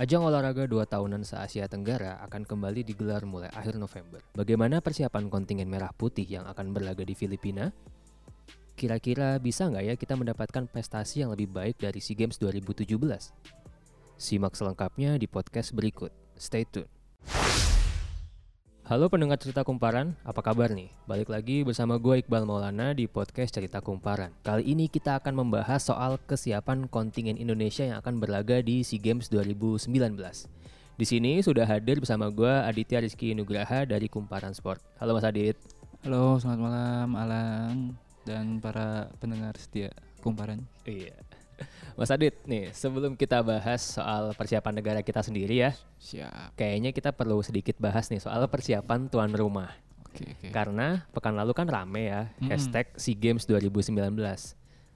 Ajang olahraga 2 tahunan se-Asia Tenggara akan kembali digelar mulai akhir November. Bagaimana persiapan kontingen merah putih yang akan berlaga di Filipina? Kira-kira bisa nggak ya kita mendapatkan prestasi yang lebih baik dari SEA Games 2017? Simak selengkapnya di podcast berikut. Stay tune. Halo pendengar cerita Kumparan, apa kabar nih? Balik lagi bersama gue Iqbal Maulana di podcast cerita Kumparan. Kali ini kita akan membahas soal kesiapan kontingen Indonesia yang akan berlaga di SEA Games 2019. Di sini sudah hadir bersama gue Aditya Rizky Nugraha dari Kumparan Sport. Halo Mas Adit. Halo, selamat malam Alang dan para pendengar setia Kumparan. Iya. Mas Adit, nih sebelum kita bahas soal persiapan negara kita sendiri ya. Siap. Kayaknya kita perlu sedikit bahas nih soal persiapan tuan rumah. Oke. Karena pekan lalu kan rame ya, hashtag SEA Games 2019.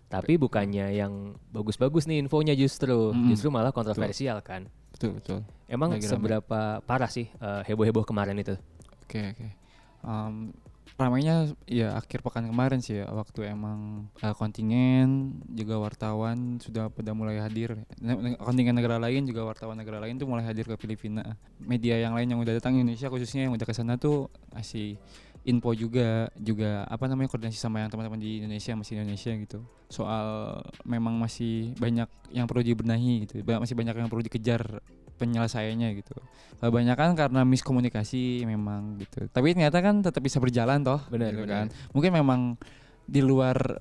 Tapi bukannya yang bagus-bagus nih infonya justru malah kontroversial. Betul. Kan. Betul. Emang lagi seberapa rame. Parah sih heboh-heboh kemarin itu? Oke. Ramainya ya akhir pekan kemarin sih ya, waktu emang kontingen juga wartawan sudah pada mulai hadir. Kontingen negara lain juga wartawan negara lain tuh mulai hadir ke Filipina. Media yang lain yang udah datang Indonesia khususnya yang udah kesana tuh ngasih info juga koordinasi sama yang teman-teman di Indonesia masih Indonesia gitu. Soal memang masih banyak yang perlu dibenahi gitu. Masih banyak yang perlu dikejar penyelesaiannya gitu. Kebanyakan karena miskomunikasi memang gitu. Tapi ternyata kan tetap bisa berjalan toh. Benar gitu kan. Mungkin memang di luar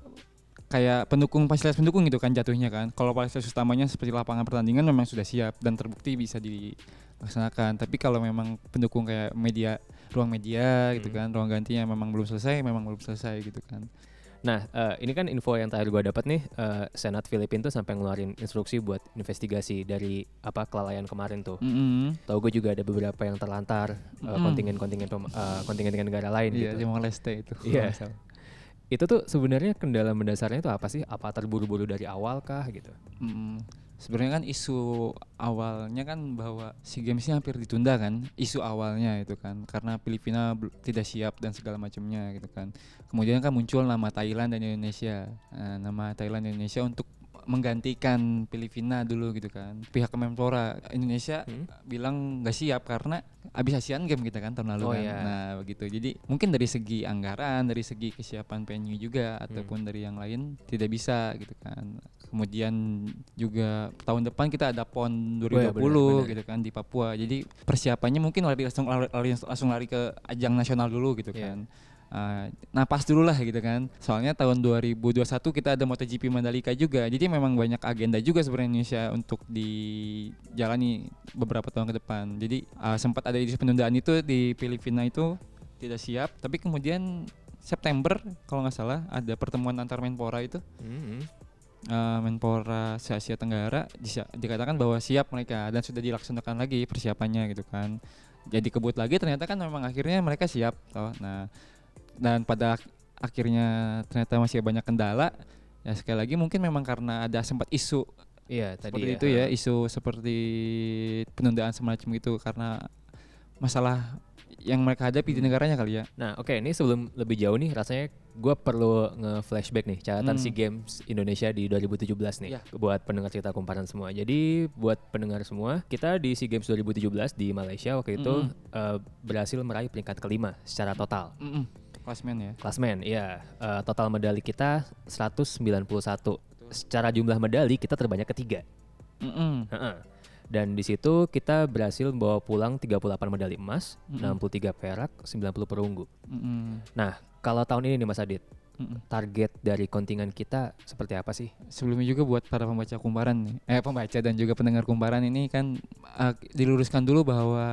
kayak fasilitas pendukung gitu kan jatuhnya kan. Kalau fasilitas utamanya seperti lapangan pertandingan memang sudah siap dan terbukti bisa dilaksanakan. Tapi kalau memang pendukung kayak media, ruang media gitu kan, ruang gantinya memang belum selesai gitu kan. Nah, ini kan info yang terakhir gue dapat nih, Senat Filipina tuh sampai ngeluarin instruksi buat investigasi dari kelalaian kemarin tuh. Tahu gue juga ada beberapa yang terlantar kontingen negara lain gitu. Iya, Timor Leste itu. Iya. Yeah. Itu tuh sebenarnya kendala mendasarnya itu apa sih? Apa terburu-buru dari awal kah gitu? Sebenarnya kan isu awalnya kan bahwa SEA Games-nya hampir ditunda kan, isu awalnya itu kan karena Filipina tidak siap dan segala macamnya gitu kan. Kemudian kan muncul nama Thailand dan Indonesia. Untuk menggantikan Filipina dulu gitu kan. Pihak Kemenpora Indonesia bilang nggak siap karena abis Asian Games kita kan tahun lalu kan. Yeah. Nah begitu. Jadi mungkin dari segi anggaran, dari segi kesiapan venue juga ataupun dari yang lain tidak bisa gitu kan. Kemudian juga tahun depan kita ada PON 2020 bener. Gitu kan di Papua. Jadi persiapannya mungkin langsung lari ke ajang nasional dulu gitu kan. Napas dulu lah gitu kan. Soalnya tahun 2021 kita ada MotoGP Mandalika juga. Jadi memang banyak agenda juga sebenarnya Indonesia untuk dijalani beberapa tahun ke depan. Jadi sempat ada isu penundaan itu di Filipina itu tidak siap. Tapi kemudian September kalau nggak salah ada pertemuan antar Menpora itu. Menpora Asia Tenggara dikatakan bahwa siap mereka dan sudah dilaksanakan lagi persiapannya gitu kan. Jadi kebut lagi ternyata kan memang akhirnya mereka siap toh. Nah, dan pada akhirnya ternyata masih banyak kendala. Ya sekali lagi mungkin memang karena ada sempat isu. Iya, tadi itu ya isu seperti penundaan semacam itu karena masalah yang mereka hadapi di negaranya kali ya. Nah oke, ini sebelum lebih jauh nih rasanya gue perlu nge-flashback nih catatan SEA Games Indonesia di 2017 nih ya. Buat pendengar cerita Kumparan semua. Jadi buat pendengar semua, kita di SEA Games 2017 di Malaysia waktu itu berhasil meraih peringkat kelima secara total. Klasmen ya. Total medali kita 191. Betul. Secara jumlah medali kita terbanyak ketiga. Dan di situ kita berhasil bawa pulang 38 medali emas, 63 perak, 90 perunggu. Nah, kalau tahun ini nih Mas Adit, target dari kontingen kita seperti apa sih? Sebelumnya juga buat para pembaca Kumparan, pembaca dan juga pendengar Kumparan ini kan diluruskan dulu bahwa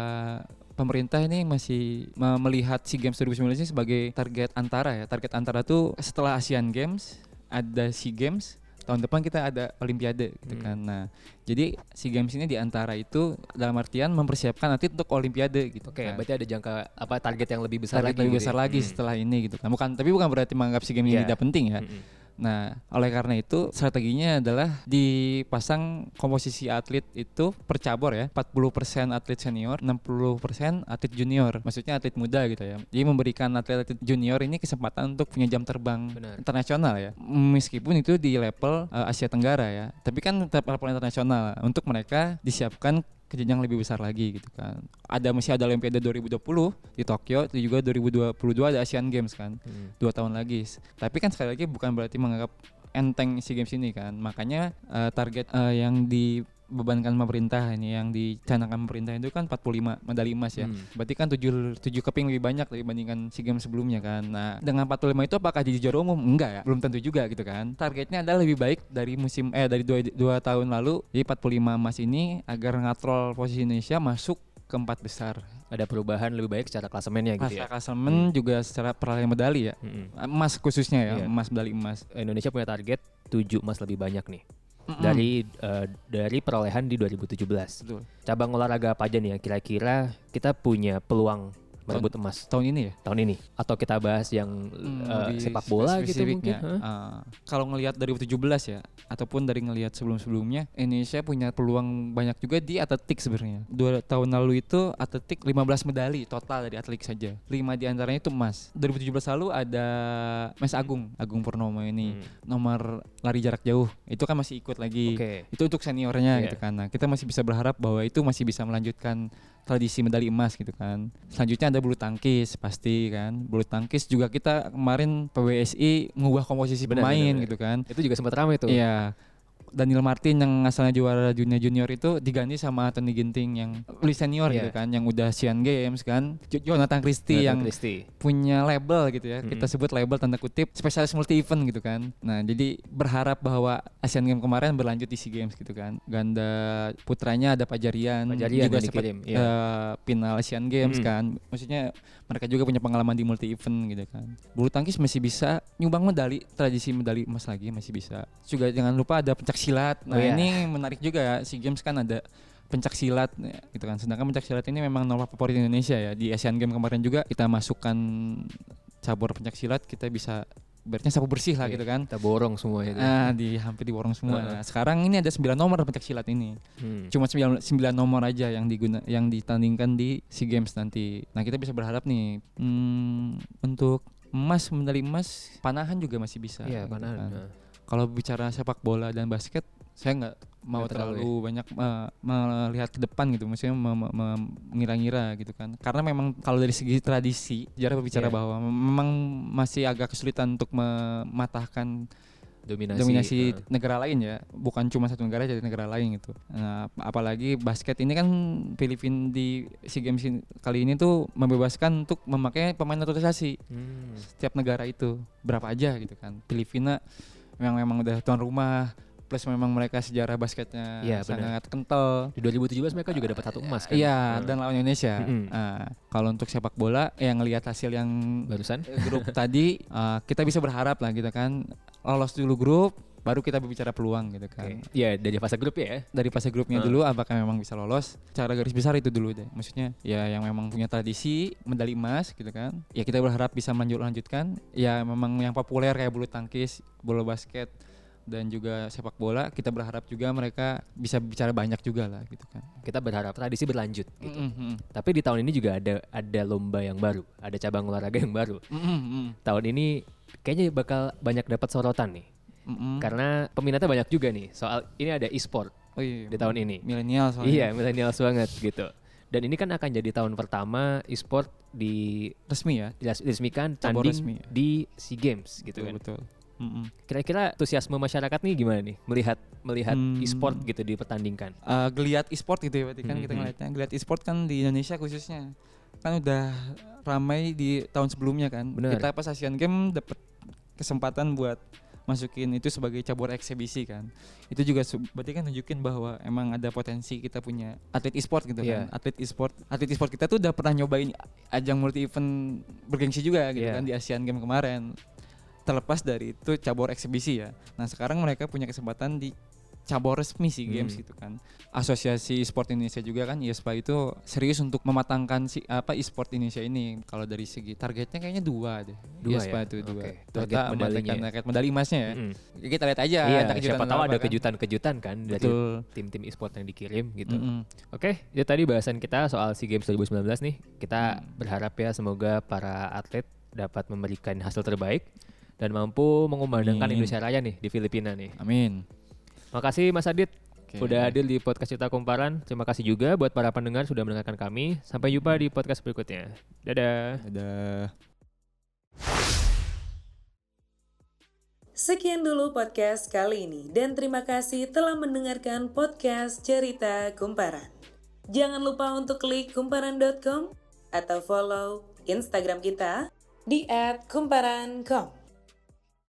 pemerintah ini masih melihat SEA Games 2019 ini sebagai target antara ya. Target antara tuh setelah Asian Games ada SEA Games. Tahun depan kita ada Olimpiade gitu kan. Nah, jadi SEA Games ini diantara itu dalam artian mempersiapkan nanti untuk Olimpiade gitu. Oke, kan. Berarti ada jangka target yang lebih besar lagi. Lebih besar lagi setelah ini gitu. Nah, bukan berarti menganggap SEA Games ini tidak penting ya. Nah, oleh karena itu strateginya adalah dipasang komposisi atlet itu per cabur ya, 40% atlet senior, 60% atlet junior. Maksudnya atlet muda gitu ya. Jadi memberikan atlet-atlet junior ini kesempatan untuk punya jam terbang internasional ya. Meskipun itu di level Asia Tenggara ya, tapi kan tetap level internasional. Untuk mereka disiapkan ke jenjang lebih besar lagi gitu kan. Ada masih ada Olimpiade 2020 di Tokyo, itu juga 2022 ada Asian Games kan. 2 tahun lagi. Tapi kan sekali lagi bukan berarti menganggap enteng SEA Games ini kan. Makanya target yang dibebankan pemerintah ini, yang dicanangkan pemerintah itu kan 45 medali emas ya. Berarti kan 7 keping lebih banyak dibandingkan SEA Games sebelumnya kan. Nah, dengan 45 itu apakah jadi juara umum? Enggak ya, belum tentu juga gitu kan. Targetnya adalah lebih baik dari musim dari 2 tahun lalu. Jadi 45 emas ini agar ngatrol posisi Indonesia masuk ke 4 besar. Ada perubahan lebih baik secara klasemennya gitu ya. Secara klasemen juga secara perolehan medali ya. Emas khususnya ya, emas medali emas. Indonesia punya target 7 emas lebih banyak nih. Dari perolehan di 2017. Betul. Cabang olahraga apa aja nih yang kira-kira kita punya peluang merebut emas tahun ini ya? Tahun ini. Atau kita bahas yang sepak bola gitu mungkin. Kalau ngelihat dari 2017 ya, ataupun dari ngelihat sebelum-sebelumnya, Indonesia punya peluang banyak juga di atletik sebenarnya. 2 tahun lalu itu atletik 15 medali total dari atletik saja. 5 di antaranya itu emas. 2017 lalu ada Mas Agung Purnoma ini nomor lari jarak jauh. Itu kan masih ikut lagi. Itu untuk seniornya gitu kan. Nah, kita masih bisa berharap bahwa itu masih bisa melanjutkan tradisi medali emas gitu kan. Selanjutnya ada bulu tangkis pasti kan. Bulu tangkis juga kita kemarin PBSI ngubah komposisi pemain gitu kan. Itu juga sempat ramai tuh. Iya. Daniel Martin yang asalnya juara dunia junior itu diganti sama Tony Ginting yang lebih senior gitu kan, yang udah Asian Games kan. Jonatan Christie yang punya label gitu ya, kita sebut label tanda kutip spesialis multi event gitu kan. Nah, jadi berharap bahwa Asian Games kemarin berlanjut di SEA Games gitu kan. Ganda putranya ada Pajarian juga sempat final Asian Games kan. Maksudnya mereka juga punya pengalaman di multi event gitu kan. Bulu tangkis masih bisa nyumbang medali, tradisi medali emas lagi masih bisa. Juga jangan lupa ada pencak silat. Nah, ini menarik juga ya. SEA Games kan ada pencak silat gitu kan. Sedangkan pencak silat ini memang nomor favorit Indonesia ya. Di Asian Games kemarin juga kita masukkan cabur pencak silat, kita bisa berarti sapu bersih lah gitu kan. Kita borong semua itu. Hampir diborong semua. Nah, sekarang ini ada 9 nomor pencak silat ini. Cuma 9 nomor aja yang ditandingkan di SEA Games nanti. Nah, kita bisa berharap nih untuk emas, medali emas, panahan juga masih bisa. Iya, gitu panahan. Kan. Kalau bicara sepak bola dan basket, saya nggak mau terlalu banyak melihat ke depan gitu, maksudnya mengira-ngira gitu kan. Karena memang kalau dari segi tradisi, sejarah berbicara bahwa memang masih agak kesulitan untuk mematahkan dominasi negara lain ya, bukan cuma satu negara jadi negara lain gitu. Nah, apalagi basket ini kan Filipina di SEA Games kali ini tuh membebaskan untuk memakai pemain naturalisasi setiap negara itu berapa aja gitu kan. Filipina memang udah tuan rumah, plus memang mereka sejarah basketnya sangat kental. Di 2017 mereka juga dapat 1 emas kan? Iya, dan lawan Indonesia. Kalau untuk sepak bola, yang ngelihat hasil yang barusan grup tadi, kita bisa berharap lah gitu kan, lolos dulu grup, baru kita berbicara peluang gitu kan. Iya, dari fase grup ya. Dari fase grupnya dulu, apakah memang bisa lolos? Cara garis besar itu dulu deh. Maksudnya ya yang memang punya tradisi medali emas gitu kan. Ya kita berharap bisa melanjutkan. Ya memang yang populer kayak bulu tangkis, bola basket, dan juga sepak bola, kita berharap juga mereka bisa bicara banyak juga lah gitu kan. Kita berharap tradisi berlanjut gitu. Tapi di tahun ini juga ada lomba yang baru, ada cabang olahraga yang baru. Tahun ini kayaknya bakal banyak dapat sorotan nih. Karena peminatnya banyak juga nih. Soal ini ada e-sport di tahun ini. Milenial soalnya. Iya, milenial banget gitu. Dan ini kan akan jadi tahun pertama e-sport diresmikan tanding resmi ya, di SEA Games gitu kan. Betul. Kira-kira antusiasme masyarakat nih gimana nih melihat e-sport gitu di pertandingan? Geliat e-sport gitu ya berarti kan kita ngelihatnya. Geliat e-sport kan di Indonesia khususnya kan udah ramai di tahun sebelumnya kan. Bener. Kita pas Asian Games dapat kesempatan buat masukin itu sebagai cabur eksebisi kan. Itu juga berarti kan nunjukin bahwa emang ada potensi kita punya atlet e-sport gitu kan. Atlet e-sport kita tuh udah pernah nyobain ajang multi event bergengsi juga gitu kan di Asian Games kemarin. Terlepas dari itu cabur eksebisi ya. Nah, sekarang mereka punya kesempatan di cabur resmi SEA Games gitu kan. Asosiasi e-sport Indonesia juga kan, ESPA itu serius untuk mematangkan e-sport Indonesia ini. Kalau dari segi targetnya kayaknya 2 deh. 2 ESPA ya? Itu 2. Okay. Target medali emasnya ya. Kita lihat aja. Iya, siapa tahu ada kejutan-kejutan kan dari tim-tim e-sport yang dikirim gitu. Oke, jadi tadi bahasan kita soal SEA Games 2019 nih. Kita berharap ya semoga para atlet dapat memberikan hasil terbaik dan mampu mengumandangkan Indonesia Raya nih di Filipina nih. Amin. Makasih Mas Adit. Udah hadir di podcast Cerita Kumparan. Terima kasih juga buat para pendengar sudah mendengarkan kami. Sampai jumpa di podcast berikutnya. Dadah. Dadah. Sekian dulu podcast kali ini dan terima kasih telah mendengarkan podcast Cerita Kumparan. Jangan lupa untuk klik kumparan.com atau follow Instagram kita di @kumparan.com.